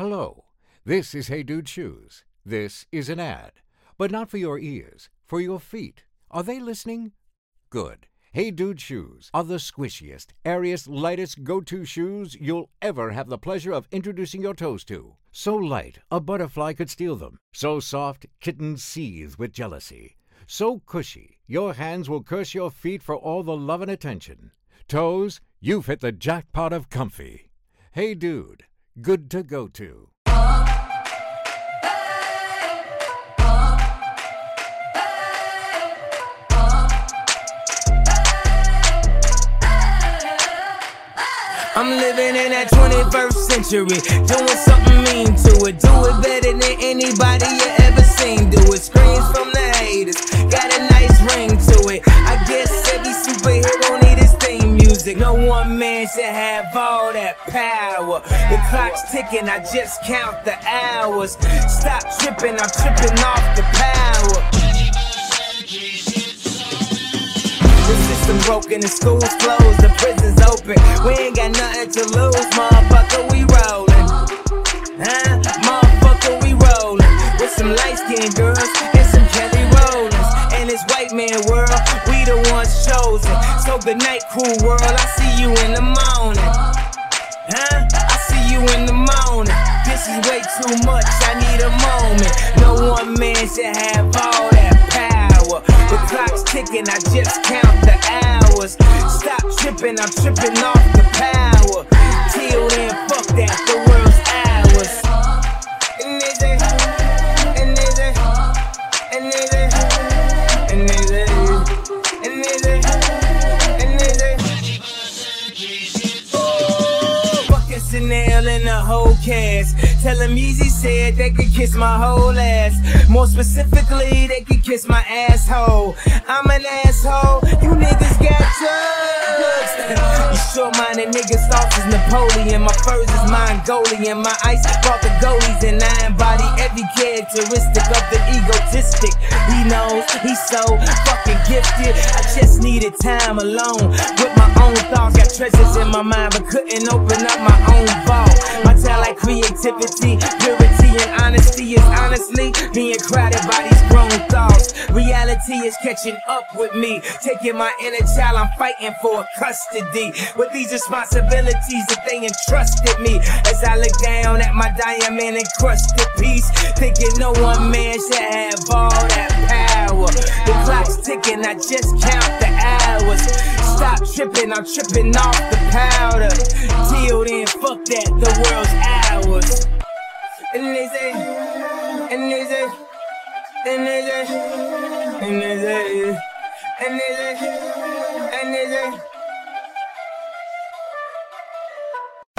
Hello, this is Hey Dude Shoes. This is an ad, but not for your ears, for your feet. Are they listening? Good. Hey Dude Shoes are the squishiest, airiest, lightest go-to shoes you'll ever have the pleasure of introducing your toes to. So light, a butterfly could steal them. So soft, kittens seethe with jealousy. So cushy, your hands will curse your feet for all the love and attention. Toes, you've hit the jackpot of comfy. Hey Dude, good to go to. I'm living in that 21st century, doing something mean to it. Do it better than anybody you ever seen do it. Screams from the haters, got a nice ring to it. I guess every superhero need his theme music. No one man should have all that power. The clock's ticking, I just count the hours. Stop tripping, I'm tripping off the power. Broken, the schools closed, the prisons open. We ain't got nothing to lose, motherfucker, we rollin'. Huh? Motherfucker, we rollin'. With some light-skinned girls and some Kelly Rollins. And this white man world, we the ones chosen. So good night, cool world, I see you in the morning. Huh? I see you in the morning. This is way too much, I need a moment. No one man should have all that power. The clock's ticking, I just count the hours. Stop tripping, I'm tripping off the power. Till then, fuck that, the world's ours. Fucking Chanel and the whole cast. Tell him Yeezy said they could kiss my whole ass. More specifically, they could kiss my asshole. I'm an asshole, you niggas got drugs. You short-minded niggas, sauce is Napoleon. My furs is Mongolian, my ice brought the goalies. And I embody every characteristic of the egotistic. He knows, he's so fucking gifted. I just needed time alone with my own thoughts. Got treasures in my mind, but couldn't open up my own vault. My talent, creativity, purity and honesty is honestly being crowded by these grown thoughts. Reality is catching up with me, taking my inner child, I'm fighting for custody. With these responsibilities that they entrusted me, as I look down at my diamond encrusted piece, thinking no one man should have all that power. The clock's ticking, I just count the hours. Stop tripping, I'm tripping off the powder. Till then, fuck that, the world's ours.